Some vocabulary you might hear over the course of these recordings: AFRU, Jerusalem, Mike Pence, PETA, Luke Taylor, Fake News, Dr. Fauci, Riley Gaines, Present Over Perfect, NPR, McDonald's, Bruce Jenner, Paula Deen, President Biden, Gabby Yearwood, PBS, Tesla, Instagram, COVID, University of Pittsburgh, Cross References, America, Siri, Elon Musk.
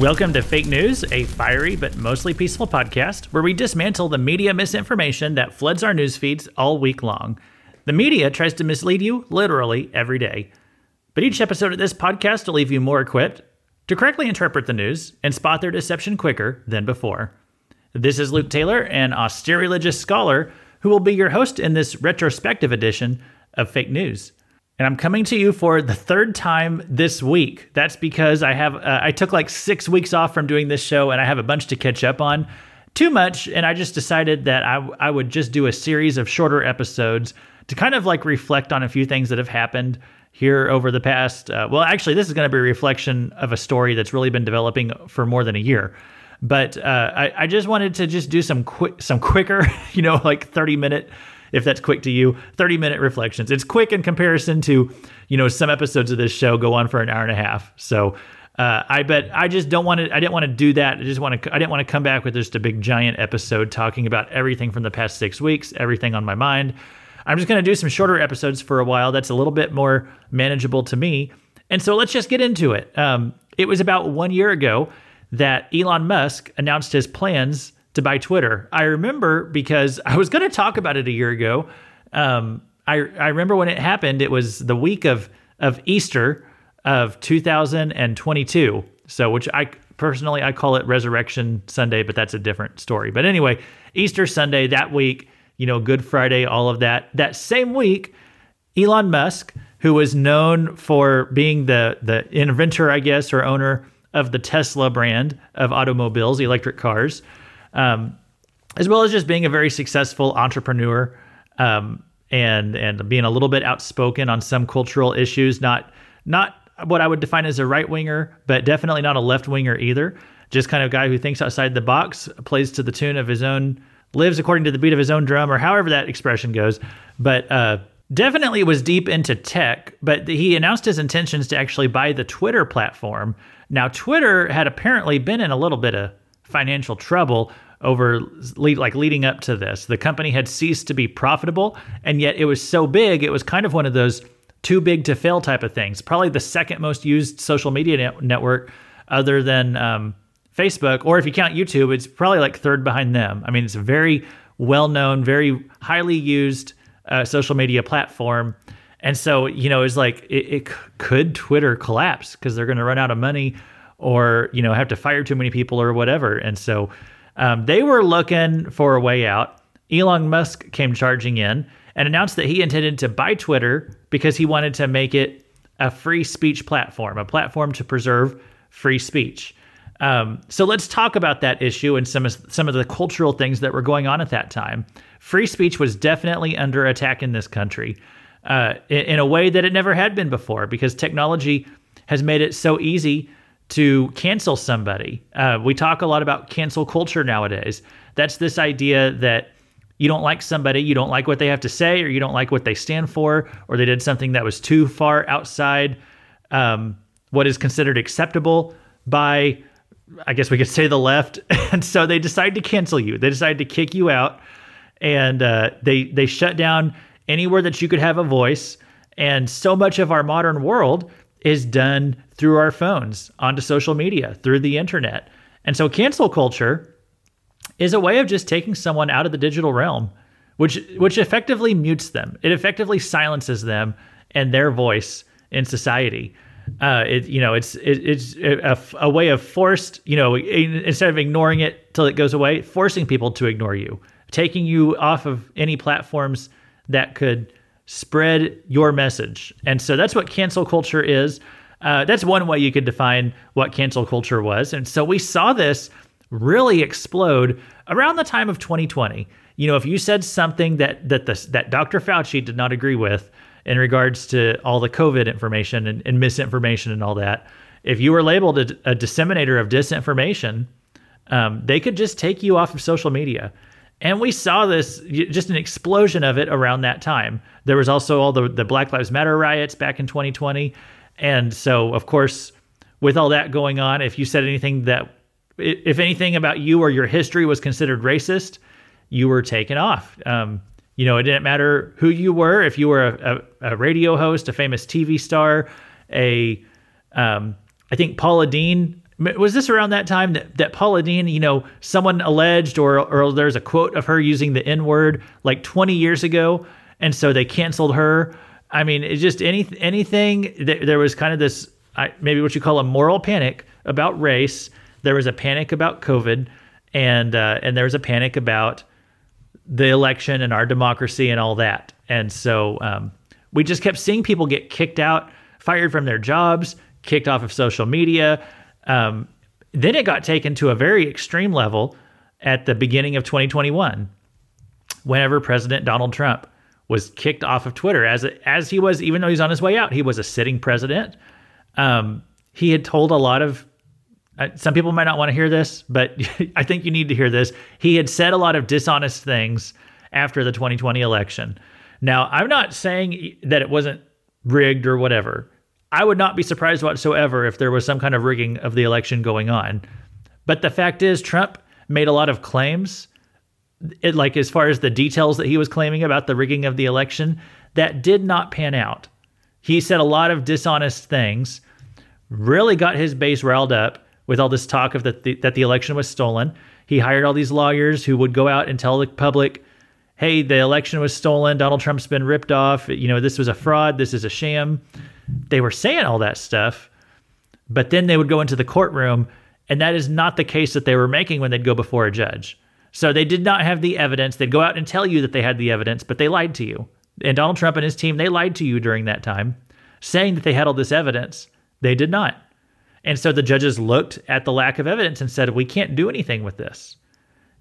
Welcome to Fake News, a fiery but mostly peaceful podcast where we dismantle the media misinformation that floods our news feeds all week long. The media tries to mislead you literally every day. But each episode of this podcast will leave you more equipped to correctly interpret the news and spot their deception quicker than before. This is Luke Taylor, an austere religious scholar who will be your host in this retrospective edition of Fake News. And I'm coming to you for the third time this week. That's because I have I took like 6 weeks off from doing this show, and I have a bunch to catch up on. Too much, and I just decided that I would just do a series of shorter episodes to kind of like reflect on a few things that have happened here over the past. Well, actually, this is going to be a reflection of a story that's really been developing for more than a year. But I just wanted to just do some quicker, you know, like 30-minute. If that's quick to you, 30-minute reflections. It's quick in comparison to, you know, some episodes of this show go on for an hour and a half. So I didn't want to do that. I didn't want to come back with just a big giant episode talking about everything from the past 6 weeks, everything on my mind. I'm just going to do some shorter episodes for a while. That's a little bit more manageable to me. And so let's just get into it. It was about 1 year ago that Elon Musk announced his plans to buy Twitter. I remember because I was going to talk about it a year ago. I remember when it happened, it was the week of Easter of 2022. So, which I personally call it Resurrection Sunday, but that's a different story. But anyway, Easter Sunday that week, you know, Good Friday, all of that. That same week, Elon Musk, who was known for being the inventor, I guess, or owner of the Tesla brand of automobiles, electric cars, as well as just being a very successful entrepreneur, and being a little bit outspoken on some cultural issues, not what I would define as a right winger, but definitely not a left winger either. Just kind of guy who thinks outside the box, plays to the tune of his own, lives according to the beat of his own drum, or however that expression goes. But definitely was deep into tech, but he announced his intentions to actually buy the Twitter platform. Now, Twitter had apparently been in a little bit of financial trouble over leading up to this. The company had ceased to be profitable, and yet it was so big, it was kind of one of those too big to fail type of things. Probably the second most used social media network other than Facebook, or if you count YouTube, it's probably like third behind them. I mean, it's a very well-known, very highly used social media platform. And so, you know, it's like, could Twitter collapse because they're going to run out of money, or, you know, have to fire too many people or whatever. And so they were looking for a way out. Elon Musk came charging in and announced that he intended to buy Twitter because he wanted to make it a free speech platform, a platform to preserve free speech. So let's talk about that issue and some of the cultural things that were going on at that time. Free speech was definitely under attack in this country in a way that it never had been before, because technology has made it so easy to cancel somebody. We talk a lot about cancel culture nowadays. That's this idea that you don't like somebody, you don't like what they have to say, or you don't like what they stand for, or they did something that was too far outside what is considered acceptable by, I guess we could say, the left. And so they decide to cancel you. They decide to kick you out, and they shut down anywhere that you could have a voice. And so much of our modern world is done through our phones, onto social media, through the internet. And so cancel culture is a way of just taking someone out of the digital realm, which effectively mutes them. It effectively silences them and their voice in society. It's a way of forced, you know, instead of ignoring it till it goes away, forcing people to ignore you, taking you off of any platforms that could spread your message. And so that's what cancel culture is. That's one way you could define what cancel culture was. And so we saw this really explode around the time of 2020. You know, if you said something that Dr. Fauci did not agree with in regards to all the COVID information and misinformation and all that, if you were labeled a disseminator of disinformation, they could just take you off of social media. And we saw this, just an explosion of it around that time. There was also all the Black Lives Matter riots back in 2020. And so, of course, with all that going on, if you said anything if anything about you or your history was considered racist, you were taken off. You know, it didn't matter who you were. If you were a radio host, a famous TV star, I think Paula Deen was this around that time that Paula Deen, someone alleged or there's a quote of her using the N-word like 20 years ago, and so they canceled her? I mean, it's just anything that there was kind of this, maybe what you call a moral panic about race. There was a panic about COVID, and there was a panic about the election and our democracy and all that. And so we just kept seeing people get kicked out, fired from their jobs, kicked off of social media. Then it got taken to a very extreme level at the beginning of 2021, whenever President Donald Trump was kicked off of Twitter, as he was, even though he's on his way out, he was a sitting president. He had told a lot of, some people might not want to hear this, but I think you need to hear this. He had said a lot of dishonest things after the 2020 election. Now, I'm not saying that it wasn't rigged or whatever. I would not be surprised whatsoever if there was some kind of rigging of the election going on. But the fact is, Trump made a lot of claims, as far as the details that he was claiming about the rigging of the election, that did not pan out. He said a lot of dishonest things, really got his base riled up with all this talk of that the election was stolen. He hired all these lawyers who would go out and tell the public, hey, the election was stolen, Donald Trump's been ripped off, this was a fraud, this is a sham. They were saying all that stuff, but then they would go into the courtroom, and that is not the case that they were making when they'd go before a judge. So they did not have the evidence. They'd go out and tell you that they had the evidence, but they lied to you. And Donald Trump and his team, they lied to you during that time, saying that they had all this evidence. They did not. And so the judges looked at the lack of evidence and said, we can't do anything with this.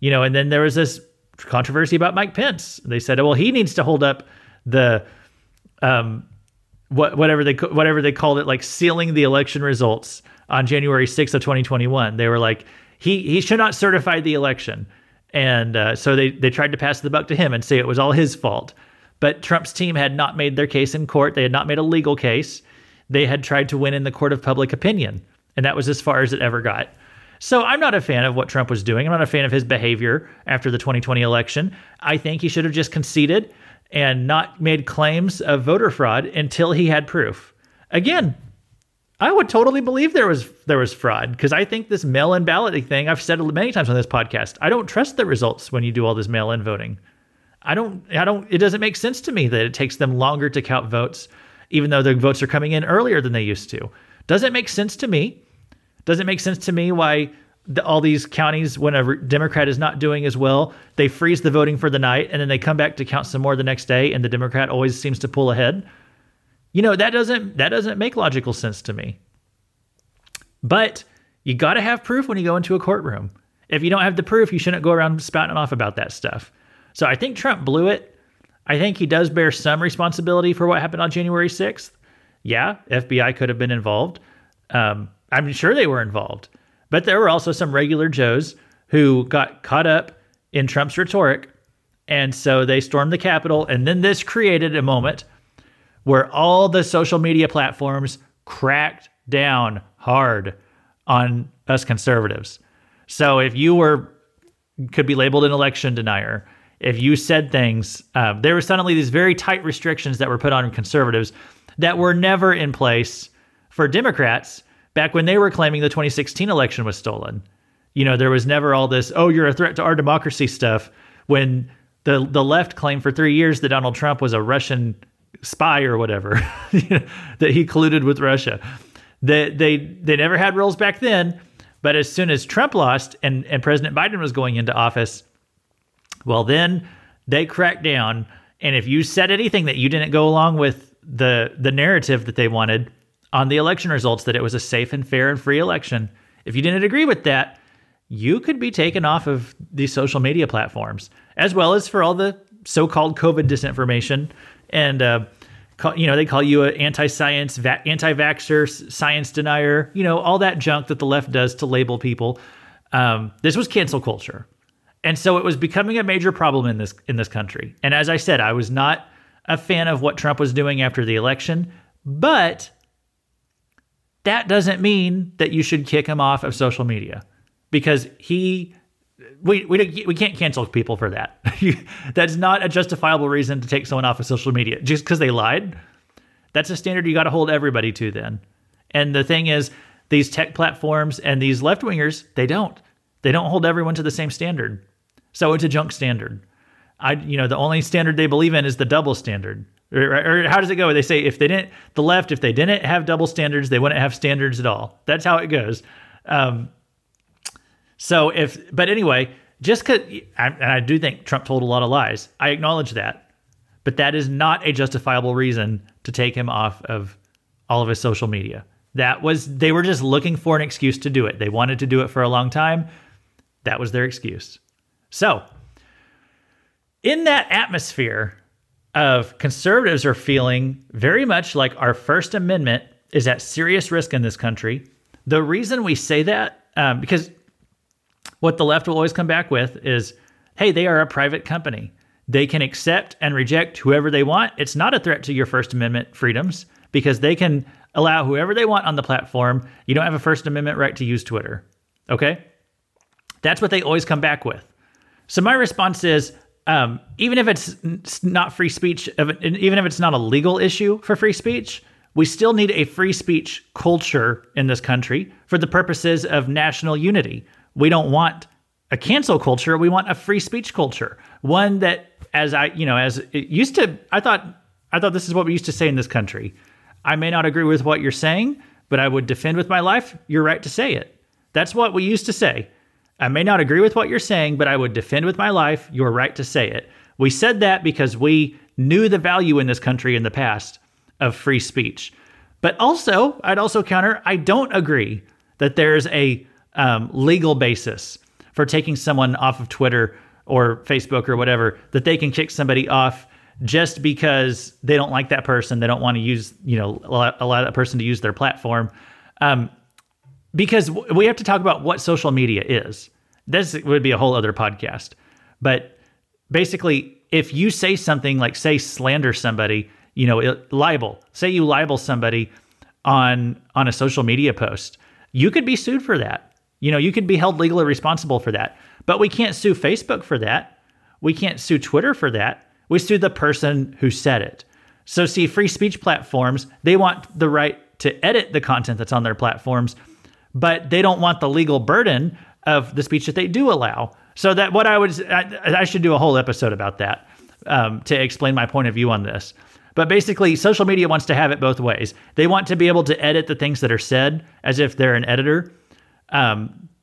And then there was this controversy about Mike Pence. They said, well, he needs to hold up the whatever they called it, like sealing the election results on January 6th of 2021. They were like, he should not certify the election. And so they tried to pass the buck to him and say it was all his fault. But Trump's team had not made their case in court. They had not made a legal case. They had tried to win in the court of public opinion. And that was as far as it ever got. So I'm not a fan of what Trump was doing. I'm not a fan of his behavior after the 2020 election. I think he should have just conceded and not made claims of voter fraud until he had proof. Again, I would totally believe there was fraud, because I think this mail-in balloting thing, I've said it many times on this podcast, I don't trust the results when you do all this mail-in voting. I don't. It doesn't make sense to me that it takes them longer to count votes, even though the votes are coming in earlier than they used to. Doesn't make sense to me. Doesn't make sense to me why all these counties, when a Democrat is not doing as well, they freeze the voting for the night, and then they come back to count some more the next day, and the Democrat always seems to pull ahead. That doesn't make logical sense to me. But you got to have proof when you go into a courtroom. If you don't have the proof, you shouldn't go around spouting off about that stuff. So I think Trump blew it. I think he does bear some responsibility for what happened on January 6th. Yeah, FBI could have been involved. I'm sure they were involved. But there were also some regular Joes who got caught up in Trump's rhetoric. And so they stormed the Capitol. And then this created a moment where all the social media platforms cracked down hard on us conservatives. So if you could be labeled an election denier, if you said things, there were suddenly these very tight restrictions that were put on conservatives that were never in place for Democrats back when they were claiming the 2016 election was stolen. There was never all this, oh, you're a threat to our democracy stuff, when the left claimed for 3 years that Donald Trump was a Russian spy or whatever, that he colluded with Russia. They never had rules back then, but as soon as Trump lost and President Biden was going into office, well, then they cracked down. And if you said anything that you didn't go along with the narrative that they wanted on the election results, that it was a safe and fair and free election, if you didn't agree with that, you could be taken off of these social media platforms, as well as for all the so-called COVID disinformation. And, they call you an anti-science, anti-vaxxer, science denier, all that junk that the left does to label people. This was cancel culture. And so it was becoming a major problem in this country. And as I said, I was not a fan of what Trump was doing after the election, but that doesn't mean that you should kick him off of social media, because we can't cancel people for that. That's not a justifiable reason to take someone off of social media just because they lied. That's a standard you got to hold everybody to then. And the thing is, these tech platforms and these left-wingers, they don't hold everyone to the same standard. So it's a junk standard. The only standard they believe in is the double standard. Or how does it go? They say if they didn't have double standards, they wouldn't have standards at all. That's how it goes. Anyway, just because I do think Trump told a lot of lies, I acknowledge that, but that is not a justifiable reason to take him off of all of his social media. They were just looking for an excuse to do it. They wanted to do it for a long time. That was their excuse. So in that atmosphere of conservatives are feeling very much like our First Amendment is at serious risk in this country. The reason we say that, because what the left will always come back with is, hey, they are a private company. They can accept and reject whoever they want. It's not a threat to your First Amendment freedoms because they can allow whoever they want on the platform. You don't have a First Amendment right to use Twitter. Okay? That's what they always come back with. So my response is, even if it's not free speech, even if it's not a legal issue for free speech, we still need a free speech culture in this country for the purposes of national unity. We don't want a cancel culture. We want a free speech culture. One that, I thought this is what we used to say in this country. I may not agree with what you're saying, but I would defend with my life your right to say it. That's what we used to say. I may not agree with what you're saying, but I would defend with my life your right to say it. We said that because we knew the value in this country in the past of free speech. But also, I'd also counter, I don't agree that there's a legal basis for taking someone off of Twitter or Facebook or whatever, that they can kick somebody off just because they don't like that person. They don't want to allow that person to use their platform. Because we have to talk about what social media is. This would be a whole other podcast. But basically, if you say something like, say, slander somebody, libel. Say you libel somebody on a social media post. You could be sued for that. You could be held legally responsible for that. But we can't sue Facebook for that. We can't sue Twitter for that. We sue the person who said it. So see, free speech platforms, they want the right to edit the content that's on their platforms, but they don't want the legal burden of the speech that they do allow. So that I should do a whole episode about that to explain my point of view on this. But basically, social media wants to have it both ways. They want to be able to edit the things that are said as if they're an editor. Basically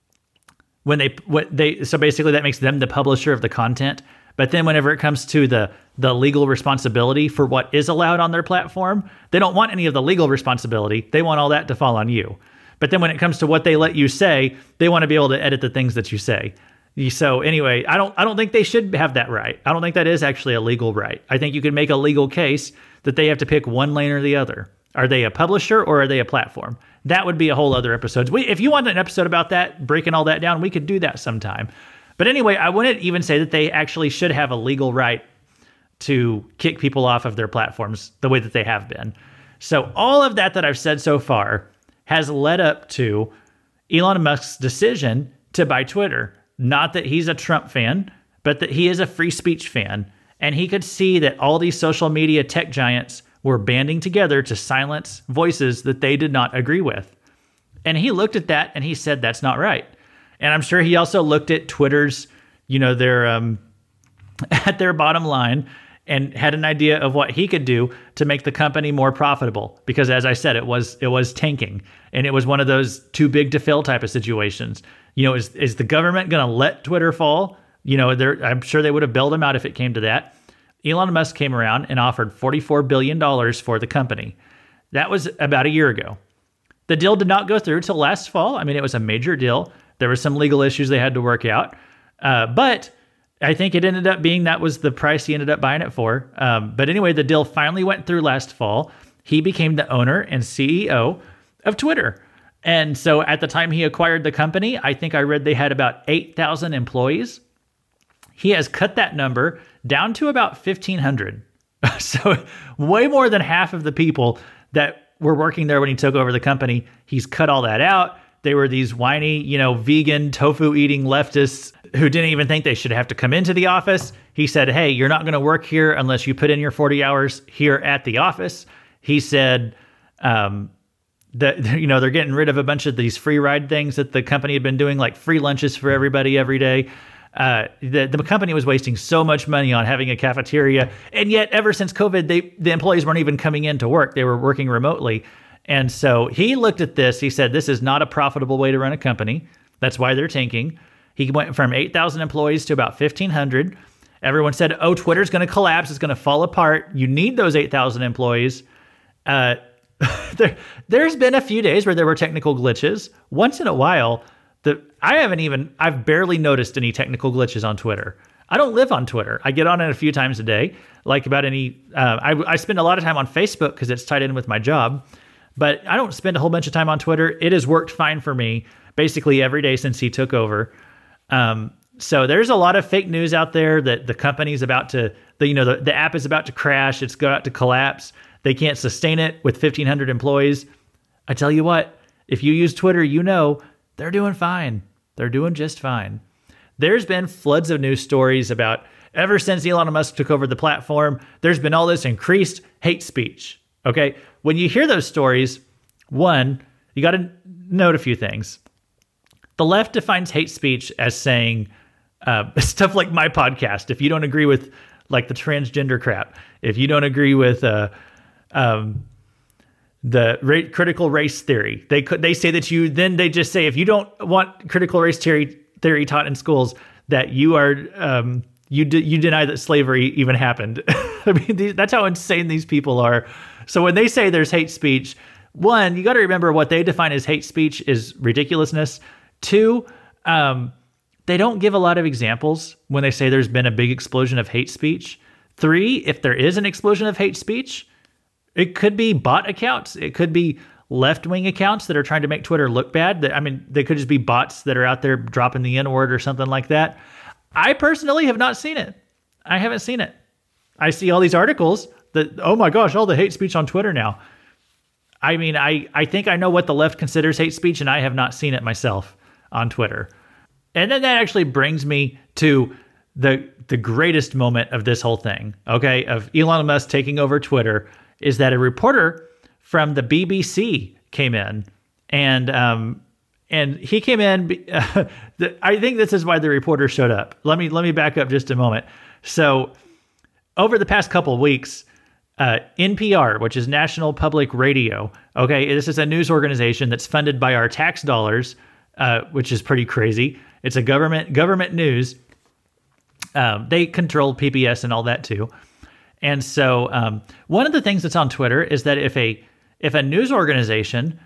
that makes them the publisher of the content. But then whenever it comes to the legal responsibility for what is allowed on their platform, they don't want any of the legal responsibility. They want all that to fall on you. But then when it comes to what they let you say, they want to be able to edit the things that you say. So anyway, I don't think they should have that right. I don't think that is actually a legal right. I think you could make a legal case that they have to pick one lane or the other. Are they a publisher or are they a platform? That would be a whole other episode. If you want an episode about that, breaking all that down, we could do that sometime. But anyway, I wouldn't even say that they actually should have a legal right to kick people off of their platforms the way that they have been. So all of that I've said so far has led up to Elon Musk's decision to buy Twitter. Not that he's a Trump fan, but that he is a free speech fan. And he could see that all these social media tech giants were banding together to silence voices that they did not agree with. And he looked at that and he said, that's not right. And I'm sure he also looked at Twitter's, at their bottom line and had an idea of what he could do to make the company more profitable. Because as I said, it was tanking. And it was one of those too big to fail type of situations. Is the government going to let Twitter fall? I'm sure they would have bailed him out if it came to that. Elon Musk came around and offered $44 billion for the company. That was about a year ago. The deal did not go through till last fall. I mean, it was a major deal. There were some legal issues they had to work out. But I think it ended up being that was the price he ended up buying it for. But anyway, the deal finally went through last fall. He became the owner and CEO of Twitter. And so at the time he acquired the company, I think I read they had about 8,000 employees. He has cut that number down to about 1,500. So way more than half of the people that were working there when he took over the company, he's cut all that out. They were these whiny, vegan, tofu-eating leftists who didn't even think they should have to come into the office. He said, hey, you're not going to work here unless you put in your 40 hours here at the office. He said, that, you know, they're getting rid of a bunch of these free ride things that the company had been doing, like free lunches for everybody every day. The company was wasting so much money on having a cafeteria. And yet ever since COVID, the employees weren't even coming in to work. They were working remotely. And so he looked at this. He said, this is not a profitable way to run a company. That's why they're tanking. He went from 8,000 employees to about 1,500. Everyone said, oh, Twitter's going to collapse. It's going to fall apart. You need those 8,000 employees. There's been a few days where there were technical glitches. Once in a while, I've barely noticed any technical glitches on Twitter. I don't live on Twitter. I get on it a few times a day, like about any, I spend a lot of time on Facebook because it's tied in with my job, but I don't spend a whole bunch of time on Twitter. It has worked fine for me basically every day since he took over. So there's a lot of fake news out there that the company's about to, the app is about to crash. It's about to collapse. They can't sustain it with 1,500 employees. I tell you what, if you use Twitter, they're doing fine. They're doing just fine. There's been floods of news stories about ever since Elon Musk took over the platform, there's been all this increased hate speech. Okay. When you hear those stories, one, you got to note a few things. The left defines hate speech as saying stuff like my podcast. If you don't agree with like the transgender crap, if you don't agree with, the critical race theory. They say that they just say, if you don't want critical race theory taught in schools, that you are, you deny that slavery even happened. I mean, that's how insane these people are. So when they say there's hate speech, one, you got to remember what they define as hate speech is ridiculousness. Two, they don't give a lot of examples when they say there's been a big explosion of hate speech. Three, if there is an explosion of hate speech, it could be bot accounts. It could be left-wing accounts that are trying to make Twitter look bad. I mean, they could just be bots that are out there dropping the N-word or something like that. I personally have not seen it. I haven't seen it. I see all these articles that, oh my gosh, all the hate speech on Twitter now. I mean, I think I know what the left considers hate speech, and I have not seen it myself on Twitter. And then that actually brings me to the greatest moment of this whole thing, okay, of Elon Musk taking over Twitter, is that a reporter from the BBC came in, and he came in. I think this is why the reporter showed up. Let me back up just a moment. So, over the past couple of weeks, NPR, which is National Public Radio, okay, this is a news organization that's funded by our tax dollars, which is pretty crazy. It's a government news. They control PBS and all that too. And so one of the things that's on Twitter is that if a news organization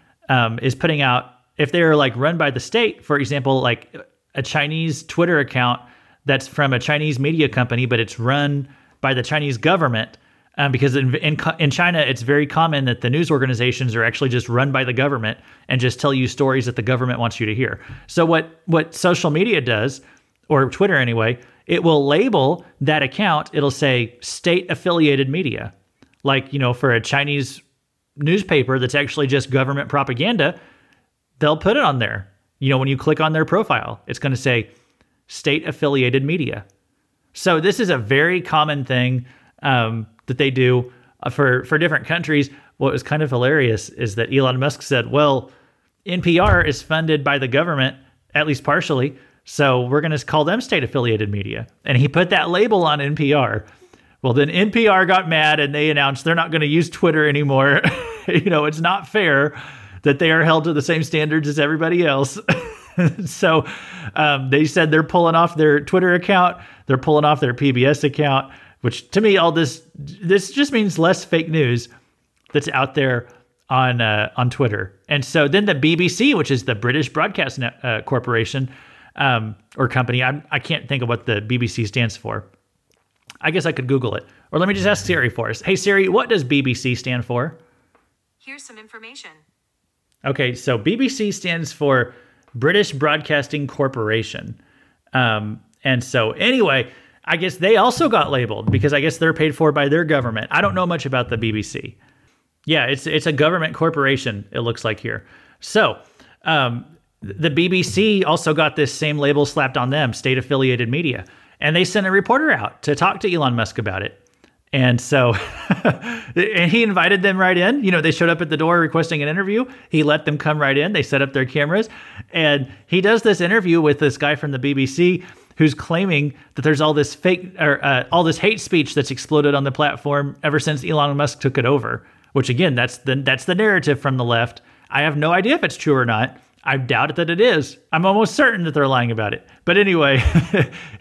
is putting out, if they're like run by the state, for example, like a Chinese Twitter account that's from a Chinese media company, but it's run by the Chinese government, because in China, it's very common that the news organizations are actually just run by the government and just tell you stories that the government wants you to hear. So what social media does, or Twitter anyway, it will label that account. It'll say state-affiliated media. Like, for a Chinese newspaper that's actually just government propaganda, they'll put it on there. When you click on their profile, it's going to say state-affiliated media. So this is a very common thing that they do for different countries. What was kind of hilarious is that Elon Musk said, well, NPR is funded by the government, at least partially, so we're going to call them state-affiliated media. And he put that label on NPR. Well, then NPR got mad and they announced they're not going to use Twitter anymore. It's not fair that they are held to the same standards as everybody else. So they said they're pulling off their Twitter account. They're pulling off their PBS account, which to me, all this just means less fake news that's out there on Twitter. And so then the BBC, which is the British Broadcast Corporation, or company. I can't think of what the BBC stands for. I guess I could Google it. Or let me just ask Siri for us. Hey, Siri, what does BBC stand for? Here's some information. Okay, so BBC stands for British Broadcasting Corporation. And so anyway, I guess they also got labeled because I guess they're paid for by their government. I don't know much about the BBC. Yeah, it's a government corporation, it looks like here. So, the BBC also got this same label slapped on them, state-affiliated media. And they sent a reporter out to talk to Elon Musk about it. And so, and he invited them right in. You know, they showed up at the door requesting an interview. He let them come right in. They set up their cameras, and he does this interview with this guy from the BBC who's claiming that there's all this fake or all this hate speech that's exploded on the platform ever since Elon Musk took it over. Which again, that's the narrative from the left. I have no idea if it's true or not. I doubt that it is. I'm almost certain that they're lying about it. But anyway,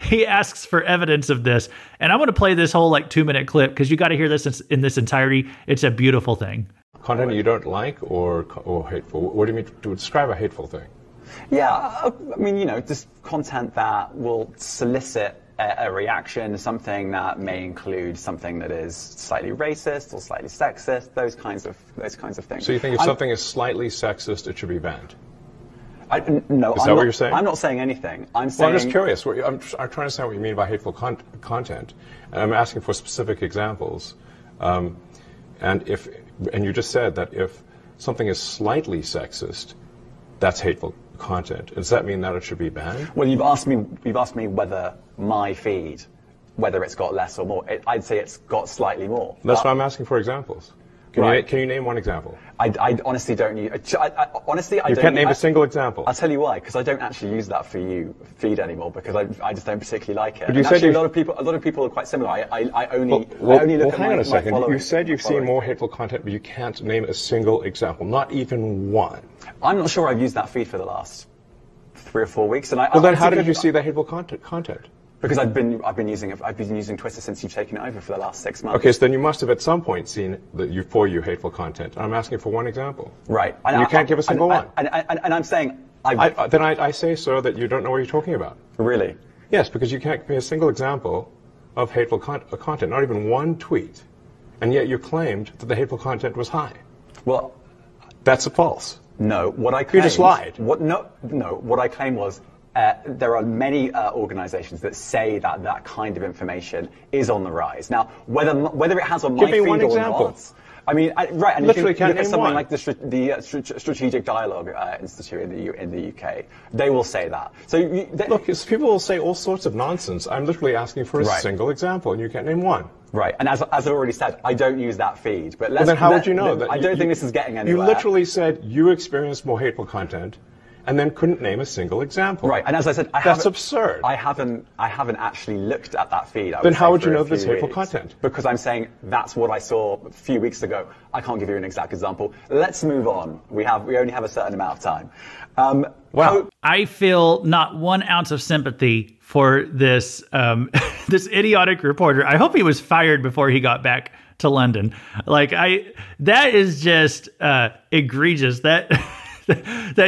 he asks for evidence of this. And I'm going to play this whole 2-minute clip because you got to hear this in this entirety. It's a beautiful thing. Content you don't like or hateful. What do you mean to describe a hateful thing? Yeah, I mean, just content that will solicit a reaction to something that may include something that is slightly racist or slightly sexist, those kinds of things. So you think if something is slightly sexist, it should be banned? No, is that what you're saying? I'm not saying anything. I'm just curious. I'm trying to understand what you mean by hateful content, and I'm asking for specific examples. And you just said that if something is slightly sexist, that's hateful content. Does that mean that it should be banned? Well, you've asked me whether my feed, whether it's got less or more. I'd say it's got slightly more. That's why I'm asking for examples. Can you name one example? I honestly don't. You can't name a single example. I'll tell you why, because I don't actually use that for you feed anymore because I just don't particularly like it. But you said actually, a lot of people are quite similar. I only look at my following. You said you've seen more hateful content, but you can't name a single example, not even one. I'm not sure I've used that feed for the last 3 or 4 weeks. And how did you see the hateful content? Because I've been using Twitter since you've taken it over for the last 6 months. Okay, so then you must have at some point seen your hateful content. I'm asking for one example. Right. And you can't give a single one. And I'm saying... I say so that you don't know what you're talking about. Really? Yes, because you can't give me a single example of hateful content, not even one tweet, and yet you claimed that the hateful content was high. Well... That's false. No, what I claimed... You just lied. What I claimed was... there are many organizations that say that kind of information is on the rise. Now, whether it has on my feed or not... I mean, right, and literally if you look at something like the Strategic Dialogue Institute in the UK, they will say that. So people will say all sorts of nonsense. I'm literally asking for a single example, and you can't name one. Right, and as I already said, I don't use that feed. But then how would you know that? I don't think this is getting anywhere. You literally said you experienced more hateful content, and then couldn't name a single example. Right, and as I said, that's absurd. I haven't actually looked at that feed. Then how would you know this hateful content? Because I'm saying that's what I saw a few weeks ago. I can't give you an exact example. Let's move on. We only have a certain amount of time. Well, I feel not 1 ounce of sympathy for this this idiotic reporter. I hope he was fired before he got back to London. That is just egregious. That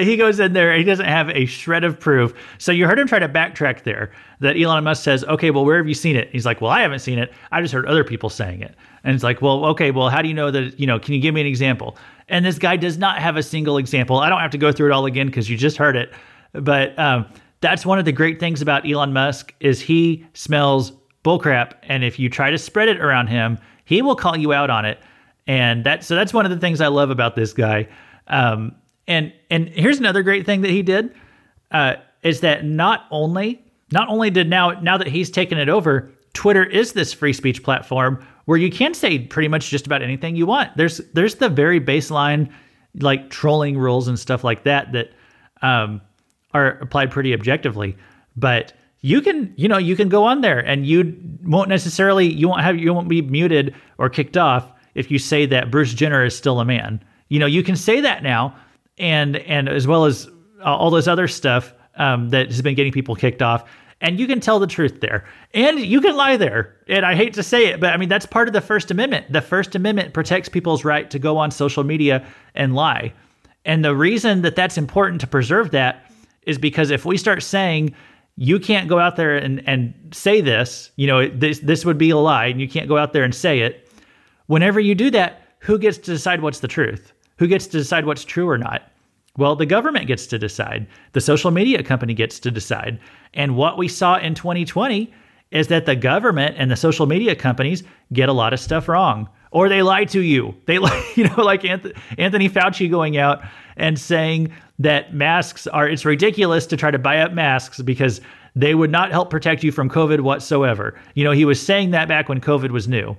he goes in there and he doesn't have a shred of proof. So you heard him try to backtrack there, that Elon Musk says, okay, well, where have you seen it? He's like, well, I haven't seen it. I just heard other people saying it. And it's like, well, okay, well, how do you know that, can you give me an example? And this guy does not have a single example. I don't have to go through it all again because you just heard it. But that's one of the great things about Elon Musk is he smells bullcrap. And if you try to spread it around him, he will call you out on it. And that's one of the things I love about this guy. And here's another great thing that he did, is that not only did now that he's taken it over, Twitter is this free speech platform where you can say pretty much just about anything you want. There's the very baseline, trolling rules and stuff like that are applied pretty objectively, but you can go on there and you won't be muted or kicked off if you say that Bruce Jenner is still a man. You can say that now. And as well as all this other stuff that has been getting people kicked off. And you can tell the truth there. And you can lie there. And I hate to say it, but I mean, that's part of the First Amendment. The First Amendment protects people's right to go on social media and lie. And the reason that that's important to preserve that is because if we start saying, you can't go out there and say this, this would be a lie, and you can't go out there and say it. Whenever you do that, who gets to decide what's the truth? Who gets to decide what's true or not? Well, the government gets to decide. The social media company gets to decide. And what we saw in 2020 is that the government and the social media companies get a lot of stuff wrong, or they lie to you. They lie, Anthony Fauci going out and saying that it's ridiculous to try to buy up masks because they would not help protect you from COVID whatsoever. He was saying that back when COVID was new.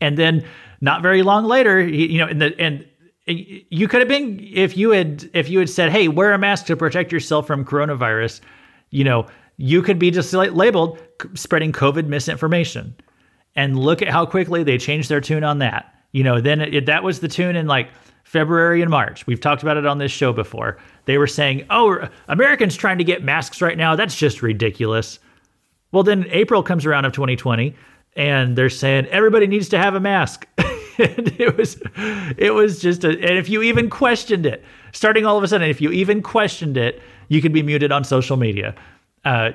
And then not very long later, you could have been, if you had said, hey, wear a mask to protect yourself from coronavirus, you could be just labeled spreading COVID misinformation. And look at how quickly they changed their tune on that. Then that was the tune in like February and March. We've talked about it on this show before. They were saying, oh, Americans trying to get masks right now. That's just ridiculous. Well, then April comes around of 2020 and they're saying everybody needs to have a mask. And it was just, and if you even questioned it, starting all of a sudden, if you even questioned it, you could be muted on social media.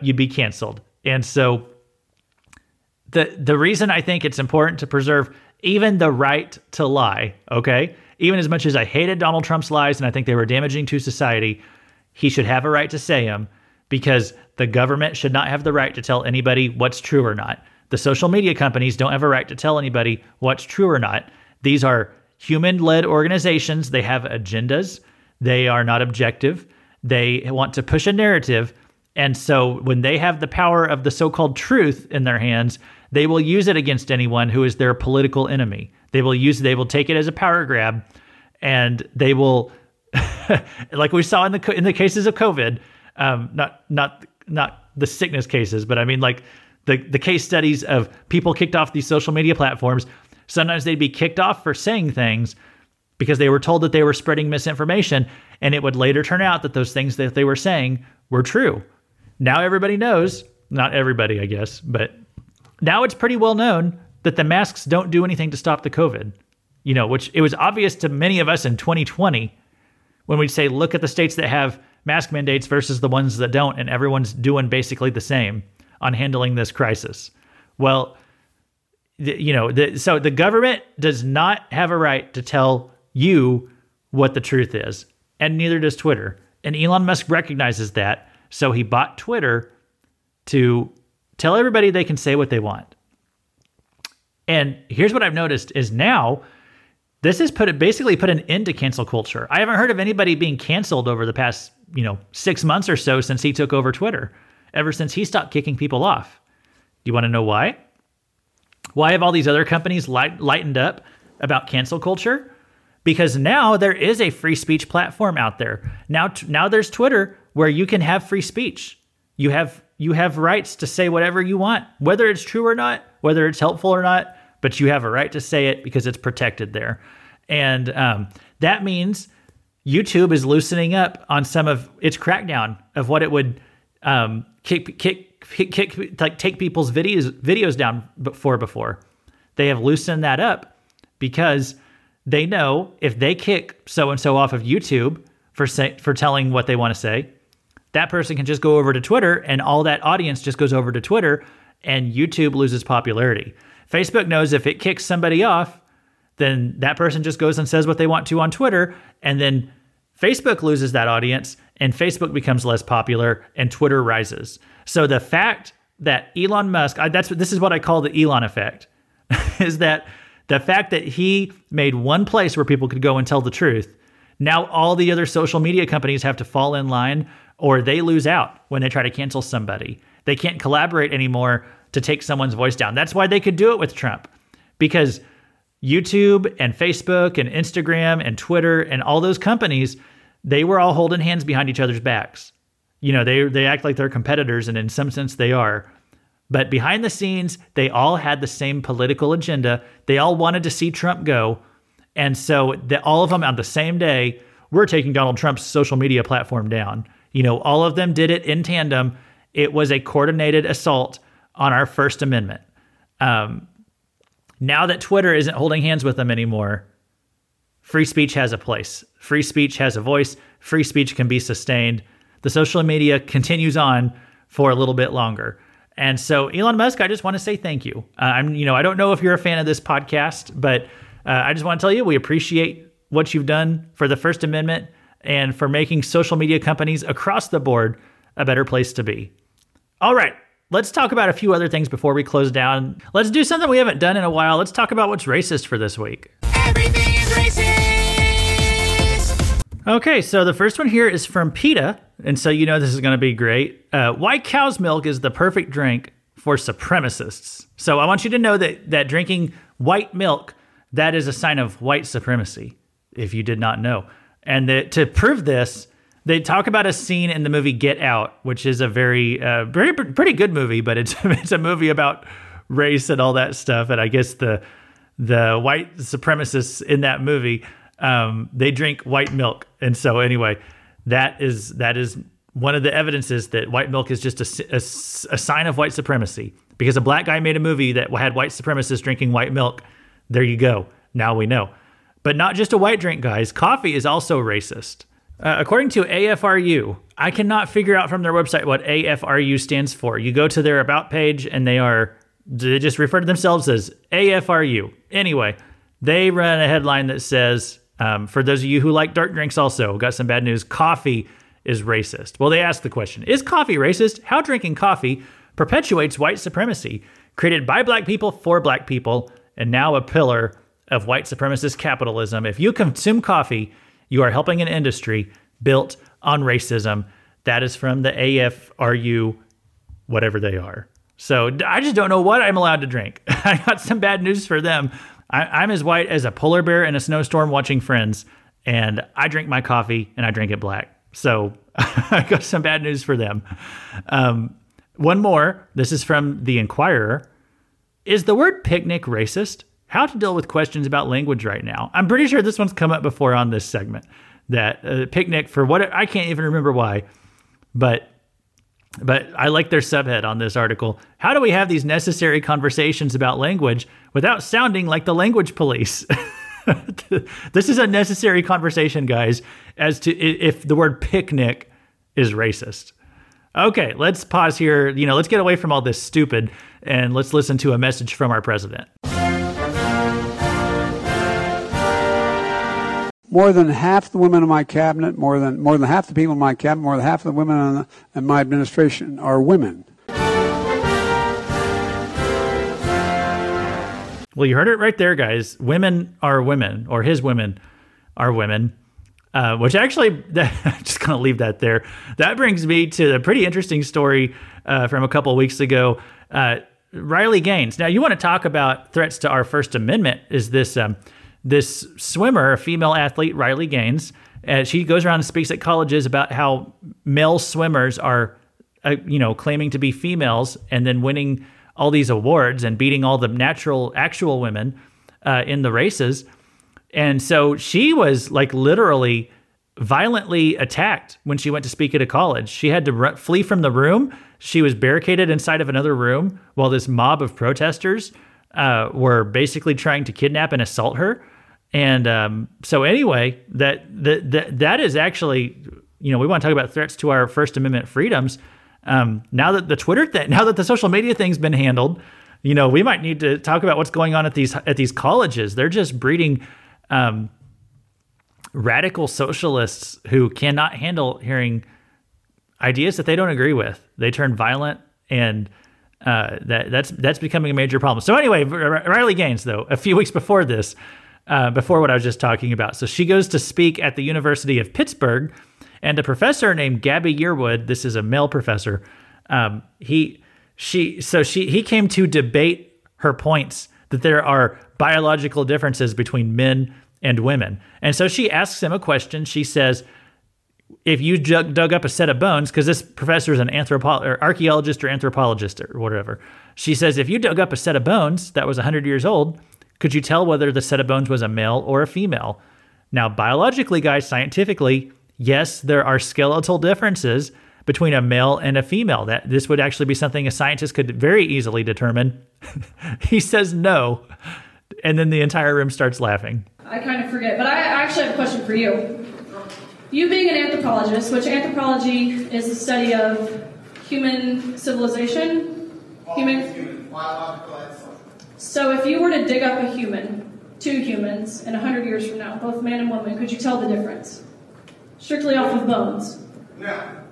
You'd be canceled. And so the reason I think it's important to preserve even the right to lie, okay? Even as much as I hated Donald Trump's lies and I think they were damaging to society, he should have a right to say them because the government should not have the right to tell anybody what's true or not. The social media companies don't have a right to tell anybody what's true or not. These are human-led organizations. They have agendas. They are not objective. They want to push a narrative. And so when they have the power of the so-called truth in their hands, they will use it against anyone who is their political enemy. They will take it as a power grab, and they will, like we saw in the cases of COVID, not the sickness cases, but I mean like the case studies of people kicked off these social media platforms. Sometimes they'd be kicked off for saying things because they were told that they were spreading misinformation, and it would later turn out that those things that they were saying were true. Now everybody knows, not everybody, I guess, but now it's pretty well known that the masks don't do anything to stop the COVID, which it was obvious to many of us in 2020 when we'd say, look at the states that have mask mandates versus the ones that don't, and everyone's doing basically the same on handling this crisis. Well, so the government does not have a right to tell you what the truth is, and neither does Twitter. And Elon Musk recognizes that, so he bought Twitter to tell everybody they can say what they want. And here's what I've noticed is now this has basically put an end to cancel culture. I haven't heard of anybody being canceled over the past, 6 months or so since he took over Twitter, ever since he stopped kicking people off. Do you want to know why? Why have all these other companies lightened up about cancel culture? Because now there is a free speech platform out there. Now there's Twitter where you can have free speech. You have rights to say whatever you want, whether it's true or not, whether it's helpful or not, but you have a right to say it because it's protected there. And that means YouTube is loosening up on some of its crackdown of what it would take people's videos down for before. They have loosened that up because they know if they kick so-and-so off of YouTube for telling what they want to say, that person can just go over to Twitter and all that audience just goes over to Twitter and YouTube loses popularity. Facebook knows if it kicks somebody off, then that person just goes and says what they want to on Twitter, and then Facebook loses that audience and Facebook becomes less popular and Twitter rises. So the fact that Elon Musk, this is what I call the Elon effect, is that the fact that he made one place where people could go and tell the truth, now all the other social media companies have to fall in line or they lose out when they try to cancel somebody. They can't collaborate anymore to take someone's voice down. That's why they could do it with Trump, because YouTube and Facebook and Instagram and Twitter and all those companies, they were all holding hands behind each other's backs. They act like they're competitors, and in some sense they are. But behind the scenes, they all had the same political agenda. They all wanted to see Trump go. And so all of them on the same day, we're taking Donald Trump's social media platform down. All of them did it in tandem. It was a coordinated assault on our First Amendment. Now that Twitter isn't holding hands with them anymore, free speech has a place. Free speech has a voice. Free speech can be sustained. The social media continues on for a little bit longer. And so, Elon Musk, I just want to say thank you. I don't know if you're a fan of this podcast, but I just want to tell you we appreciate what you've done for the First Amendment and for making social media companies across the board a better place to be. All right, let's talk about a few other things before we close down. Let's do something we haven't done in a while. Let's talk about what's racist for this week. Everything is racist. Okay, so the first one here is from PETA. And so this is going to be great. Why cow's milk is the perfect drink for supremacists. So I want you to know that drinking white milk, that is a sign of white supremacy, if you did not know. And to prove this, they talk about a scene in the movie Get Out, which is a pretty good movie, but it's a movie about race and all that stuff. And I guess the white supremacists in that movie, they drink white milk. And so anyway, that is one of the evidences that white milk is just a sign of white supremacy, because a black guy made a movie that had white supremacists drinking white milk. There you go. Now we know. But not just a white drink, guys. Coffee is also racist. According to AFRU, I cannot figure out from their website what AFRU stands for. You go to their About page and they just refer to themselves as AFRU. Anyway, they run a headline that says, for those of you who like dark drinks also, got some bad news, coffee is racist. Well, they asked the question, is coffee racist? How drinking coffee perpetuates white supremacy, created by black people for black people, and now a pillar of white supremacist capitalism. If you consume coffee, you are helping an industry built on racism. That is from the AFRU, whatever they are. So I just don't know what I'm allowed to drink. I got some bad news for them. I'm as white as a polar bear in a snowstorm watching Friends, and I drink my coffee and I drink it black. So I got some bad news for them. One more. This is from the Inquirer. Is the word picnic racist? How to deal with questions about language right now. I'm pretty sure this one's come up before on this segment, that picnic, for what, I can't even remember why, but I like their subhead on this article. How do we have these necessary conversations about language without sounding like the language police? This is a necessary conversation, guys, as to if the word picnic is racist. Okay, let's pause here. Let's get away from all this stupid and let's listen to a message from our president. More than half the women in my cabinet, more than half the people in my cabinet, more than half the women in my administration are women. Well, you heard it right there, guys. Women are women, or his women are women, which actually, I'm just going to leave that there. That brings me to a pretty interesting story from a couple of weeks ago. Riley Gaines. Now, you want to talk about threats to our First Amendment is this... This swimmer, a female athlete, Riley Gaines, she goes around and speaks at colleges about how male swimmers are, claiming to be females and then winning all these awards and beating all the actual women in the races. And so she was literally violently attacked when she went to speak at a college. She had to flee from the room. She was barricaded inside of another room while this mob of protesters were basically trying to kidnap and assault her. And so anyway, that is actually, we want to talk about threats to our First Amendment freedoms. Now that the Twitter thing, now that the social media thing's been handled, we might need to talk about what's going on at these colleges. They're just breeding radical socialists who cannot handle hearing ideas that they don't agree with. They turn violent, and that's becoming a major problem. So anyway, Riley Gaines, though, a few weeks before this, before what I was just talking about. So she goes to speak at the University of Pittsburgh, and a professor named Gabby Yearwood, this is a male professor, he came to debate her points that there are biological differences between men and women. And so she asks him a question. She says, if you dug up a set of bones, because this professor is an archaeologist or anthropologist or whatever, she says, if you dug up a set of bones that was 100 years old, could you tell whether the set of bones was a male or a female? Now, biologically, guys, scientifically, yes, there are skeletal differences between a male and a female. This would actually be something a scientist could very easily determine. He says no, and then the entire room starts laughing. I kind of forget, but I actually have a question for you. You being an anthropologist, which anthropology is the study of human civilization, biological and social. So if you were to dig up a human, two humans, in 100 years from now, both man and woman, could you tell the difference? Strictly off of bones. No,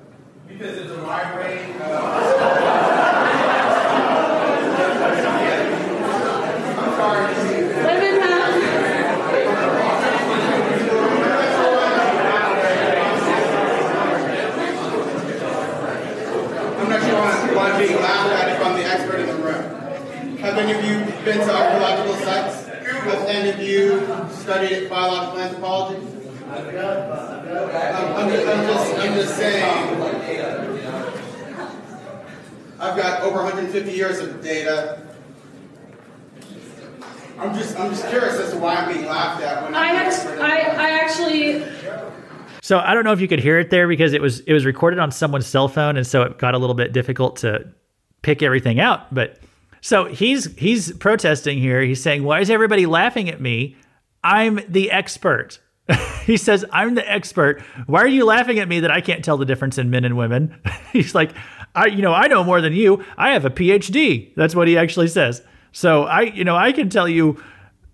because it's a wide range of... Women have... I'm being laughed at if I'm the expert in the room. Have any of you been to archaeological sites? Because any of you studied biological anthropology? I'm just saying, I've got over 150 years of data. I'm just curious as to why I'm being laughed at when I actually. So I don't know if you could hear it there because it was recorded on someone's cell phone, and so it got a little bit difficult to pick everything out. But so he's protesting here. He's saying, "Why is everybody laughing at me? I'm the expert." He says, "I'm the expert. Why are you laughing at me that I can't tell the difference in men and women?" He's like, I know more than you. I have a PhD. That's what he actually says. So I can tell you,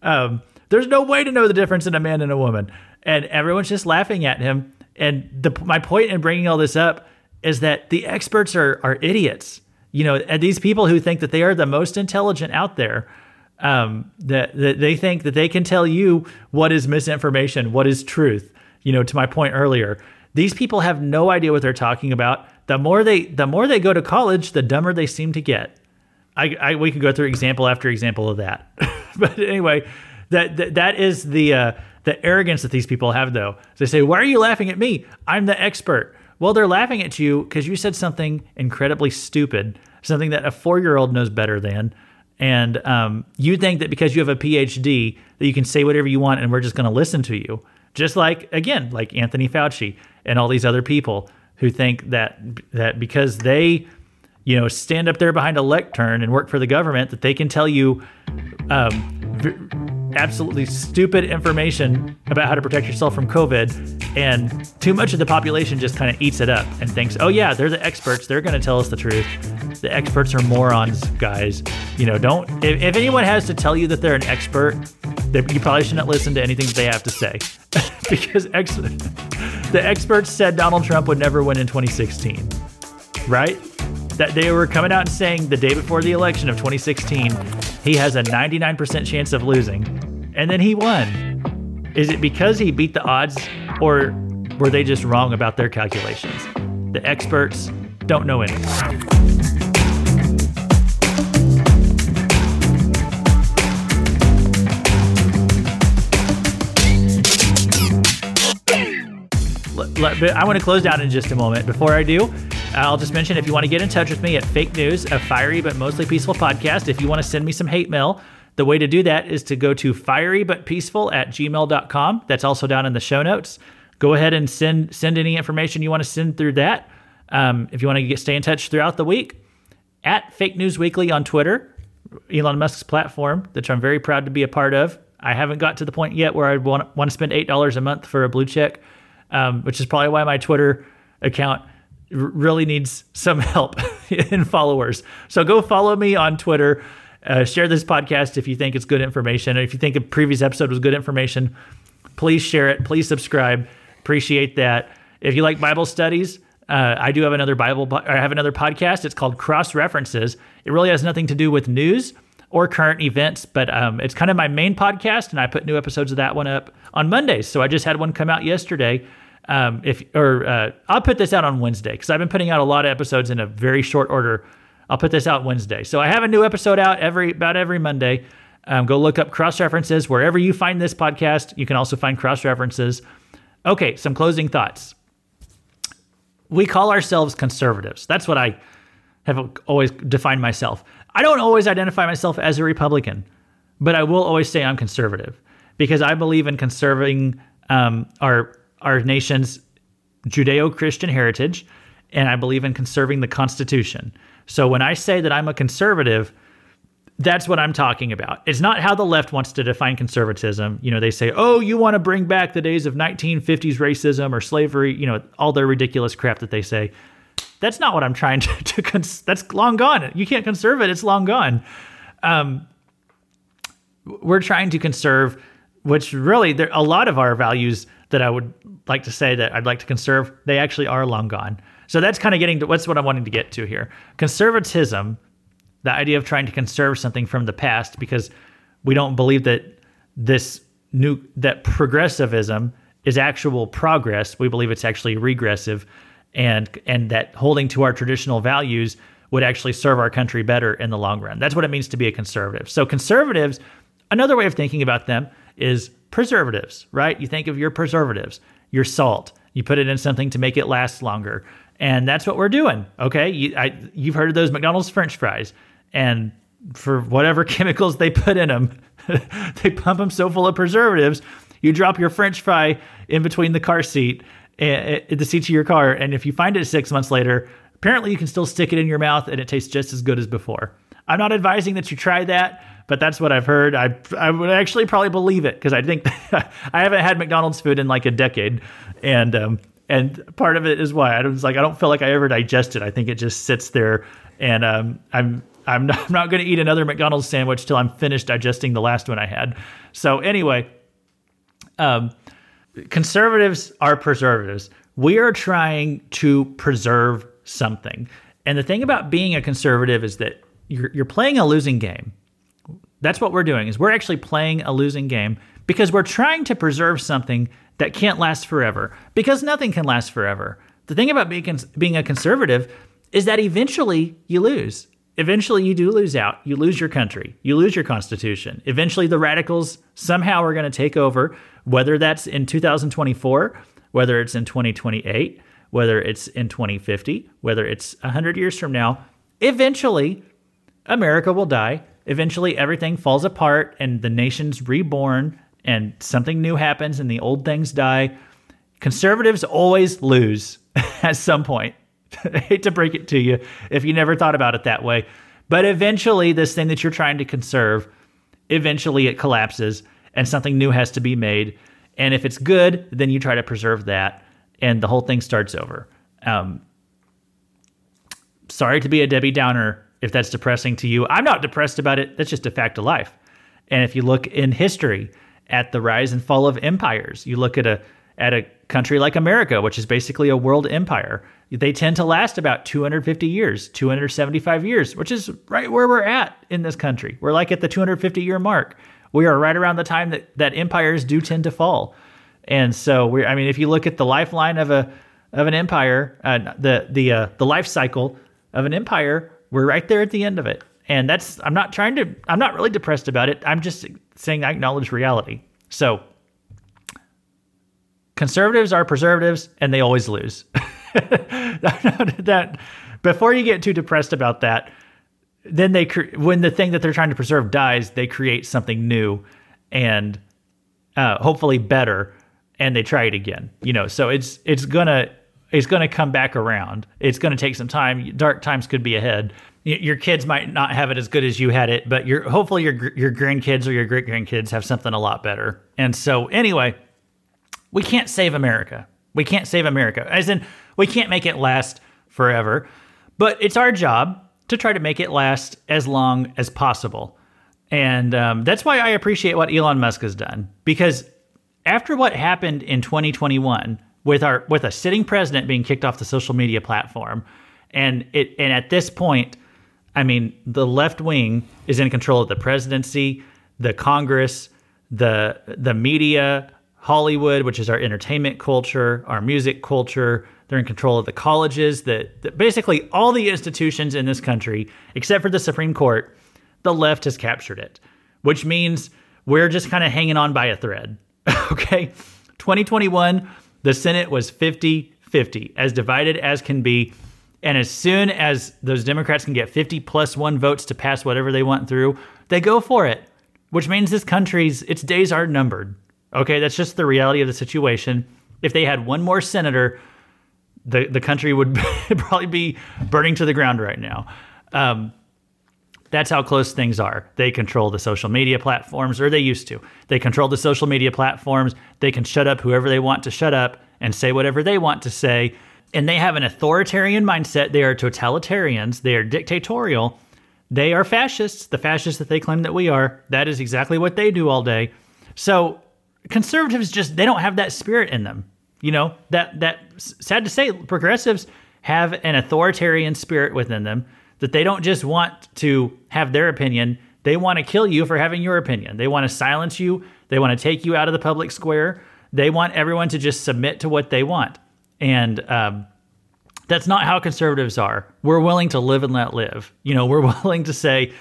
there's no way to know the difference in a man and a woman. And everyone's just laughing at him. And my point in bringing all this up is that the experts are idiots. And these people who think that they are the most intelligent out there, that they think that they can tell you what is misinformation, what is truth. To my point earlier, these people have no idea what they're talking about. The more they go to college, the dumber they seem to get. We could go through example after example of that. But anyway, that is the arrogance that these people have, though. They say, "Why are you laughing at me? I'm the expert." Well, they're laughing at you because you said something incredibly stupid, something that a 4-year-old knows better than. And you think that because you have a PhD that you can say whatever you want and we're just going to listen to you. Just like, again, like Anthony Fauci and all these other people who think that because they stand up there behind a lectern and work for the government, that they can tell you absolutely stupid information about how to protect yourself from COVID. And too much of the population just kind of eats it up and thinks, oh yeah, they're the experts. They're going to tell us the truth. The experts are morons, guys. If anyone has to tell you that they're an expert, you probably shouldn't listen to anything that they have to say. Because the experts said Donald Trump would never win in 2016, right? That they were coming out and saying the day before the election of 2016, he has a 99% chance of losing. And then he won. Is it because he beat the odds, or were they just wrong about their calculations? The experts don't know anything. I want to close down in just a moment. Before I do, I'll just mention, if you want to get in touch with me at Fake News, a fiery but mostly peaceful podcast, if you want to send me some hate mail, the way to do that is to go to fierybutpeaceful@gmail.com. That's also down in the show notes. Go ahead and send any information you want to send through that. If you want to stay in touch throughout the week, at Fake News Weekly on Twitter, Elon Musk's platform, which I'm very proud to be a part of. I haven't got to the point yet where I want to spend $8 a month for a blue check, which is probably why my Twitter account really needs some help in followers. So go follow me on Twitter. Share this podcast if you think it's good information. If you think a previous episode was good information, please share it. Please subscribe. Appreciate that. If you like Bible studies, I do have another podcast. It's called Cross References. It really has nothing to do with news or current events, but it's kind of my main podcast, and I put new episodes of that one up on Mondays. So I just had one come out yesterday. I'll put this out on Wednesday because I've been putting out a lot of episodes in a very short order. I'll put this out Wednesday. So I have a new episode out about every Monday. Go look up Cross References wherever you find this podcast. You can also find Cross References. Okay, some closing thoughts. We call ourselves conservatives. That's what I have always defined myself. I don't always identify myself as a Republican, but I will always say I'm conservative because I believe in conserving our nation's Judeo-Christian heritage, and I believe in conserving the Constitution. So when I say that I'm a conservative, that's what I'm talking about. It's not how the left wants to define conservatism. They say, oh, you want to bring back the days of 1950s racism or slavery, all their ridiculous crap that they say. That's not what I'm trying that's long gone. You can't conserve it. It's long gone. We're trying to conserve, which really there a lot of our values that I would like to say that I'd like to conserve, they actually are long gone. So that's kind of getting to what's what I'm wanting to get to here. Conservatism, the idea of trying to conserve something from the past because we don't believe that that progressivism is actual progress. We believe it's actually regressive. And that holding to our traditional values would actually serve our country better in the long run. That's what it means to be a conservative. So conservatives Another way of thinking about them is preservatives, right? You think of your preservatives, your salt. You put it in something to make it last longer. And that's what we're doing, okay? You've heard of those McDonald's French fries. And for whatever chemicals they put in them, they pump them so full of preservatives, you drop your French fry in between the car seat, the seat of your car. And if you find it 6 months later, apparently you can still stick it in your mouth and it tastes just as good as before. I'm not advising that you try that, but that's what I've heard. I would actually probably believe it because I think I haven't had McDonald's food in like a decade. And part of it is why I don't feel like I ever digest it. I think it just sits there, and I'm not going to eat another McDonald's sandwich till I'm finished digesting the last one I had. So anyway, conservatives are preservatives. We are trying to preserve something. And the thing about being a conservative is that you're playing a losing game. That's what we're doing, is we're actually playing a losing game because we're trying to preserve something that can't last forever, because nothing can last forever. The thing about being a conservative is that eventually you lose. Eventually you do lose out. You lose your country. You lose your constitution. Eventually the radicals somehow are going to take over, whether that's in 2024, whether it's in 2028, whether it's in 2050, whether it's 100 years from now. Eventually America will die. Eventually everything falls apart and the nation's reborn and something new happens and the old things die. Conservatives always lose at some point. I hate to break it to you if you never thought about it that way. But eventually, this thing that you're trying to conserve, eventually it collapses and something new has to be made. And if it's good, then you try to preserve that and the whole thing starts over. Sorry to be a Debbie Downer if that's depressing to you. I'm not depressed about it. That's just a fact of life. And if you look in history at the rise and fall of empires, you look at a country like America, which is basically a world empire, they tend to last about 250 years, 275 years, which is right where we're at in this country. We're like at the 250-year mark. We are right around the time that empires do tend to fall. And so, if you look at the lifeline of an empire, the life cycle of an empire, we're right there at the end of it. And I'm not really depressed about it. I'm just saying I acknowledge reality. So conservatives are preservatives and they always lose. That before you get too depressed about that, then when the thing that they're trying to preserve dies, they create something new and hopefully better, and they try it again. So it's gonna come back around. It's gonna take some time. Dark times could be ahead. Your kids might not have it as good as you had it, but hopefully your grandkids or your great grandkids have something a lot better. And so anyway, we can't save America. We can't save America. As in, we can't make it last forever, but it's our job to try to make it last as long as possible. And that's why I appreciate what Elon Musk has done, because after what happened in 2021 with a sitting president being kicked off the social media platform, and at this point, the left wing is in control of the presidency, the Congress, the media, Hollywood, which is our entertainment culture, our music culture. They're in control of the colleges, that basically all the institutions in this country, except for the Supreme Court, the left has captured it, which means we're just kind of hanging on by a thread. Okay. 2021, the Senate was 50-50, as divided as can be. And as soon as those Democrats can get 50+1 votes to pass whatever they want through, they go for it, which means this country's, its days are numbered. Okay, that's just the reality of the situation. If they had one more senator, the country would probably be burning to the ground right now. That's how close things are. They control the social media platforms, or they used to. They control the social media platforms. They can shut up whoever they want to shut up and say whatever they want to say. And they have an authoritarian mindset. They are totalitarians. They are dictatorial. They are fascists, the fascists that they claim that we are. That is exactly what they do all day. So conservatives they don't have that spirit in them. That sad to say, progressives have an authoritarian spirit within them, that they don't just want to have their opinion. They want to kill you for having your opinion. They want to silence you. They want to take you out of the public square. They want everyone to just submit to what they want. And that's not how conservatives are. We're willing to live and let live. We're willing to say,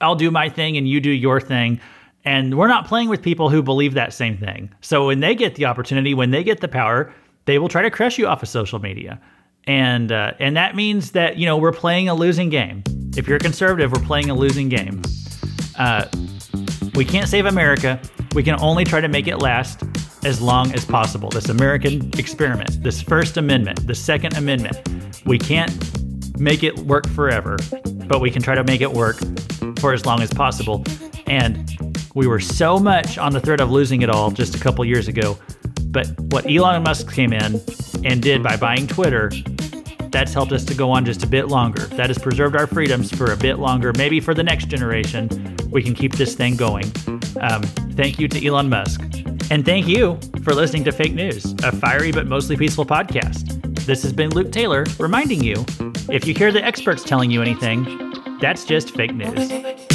I'll do my thing and you do your thing. And we're not playing with people who believe that same thing. So when they get the opportunity, when they get the power, they will try to crush you off of social media. And that means that, you know, we're playing a losing game. If you're a conservative, we're playing a losing game. We can't save America. We can only try to make it last as long as possible. This American experiment, this First Amendment, the Second Amendment, we can't make it work forever, but we can try to make it work for as long as possible. And we were so much on the threat of losing it all just a couple years ago. But what Elon Musk came in and did by buying Twitter, that's helped us to go on just a bit longer. That has preserved our freedoms for a bit longer. Maybe for the next generation, we can keep this thing going. Thank you to Elon Musk. And thank you for listening to Fake News, a fiery but mostly peaceful podcast. This has been Luke Taylor reminding you, if you hear the experts telling you anything, that's just fake news.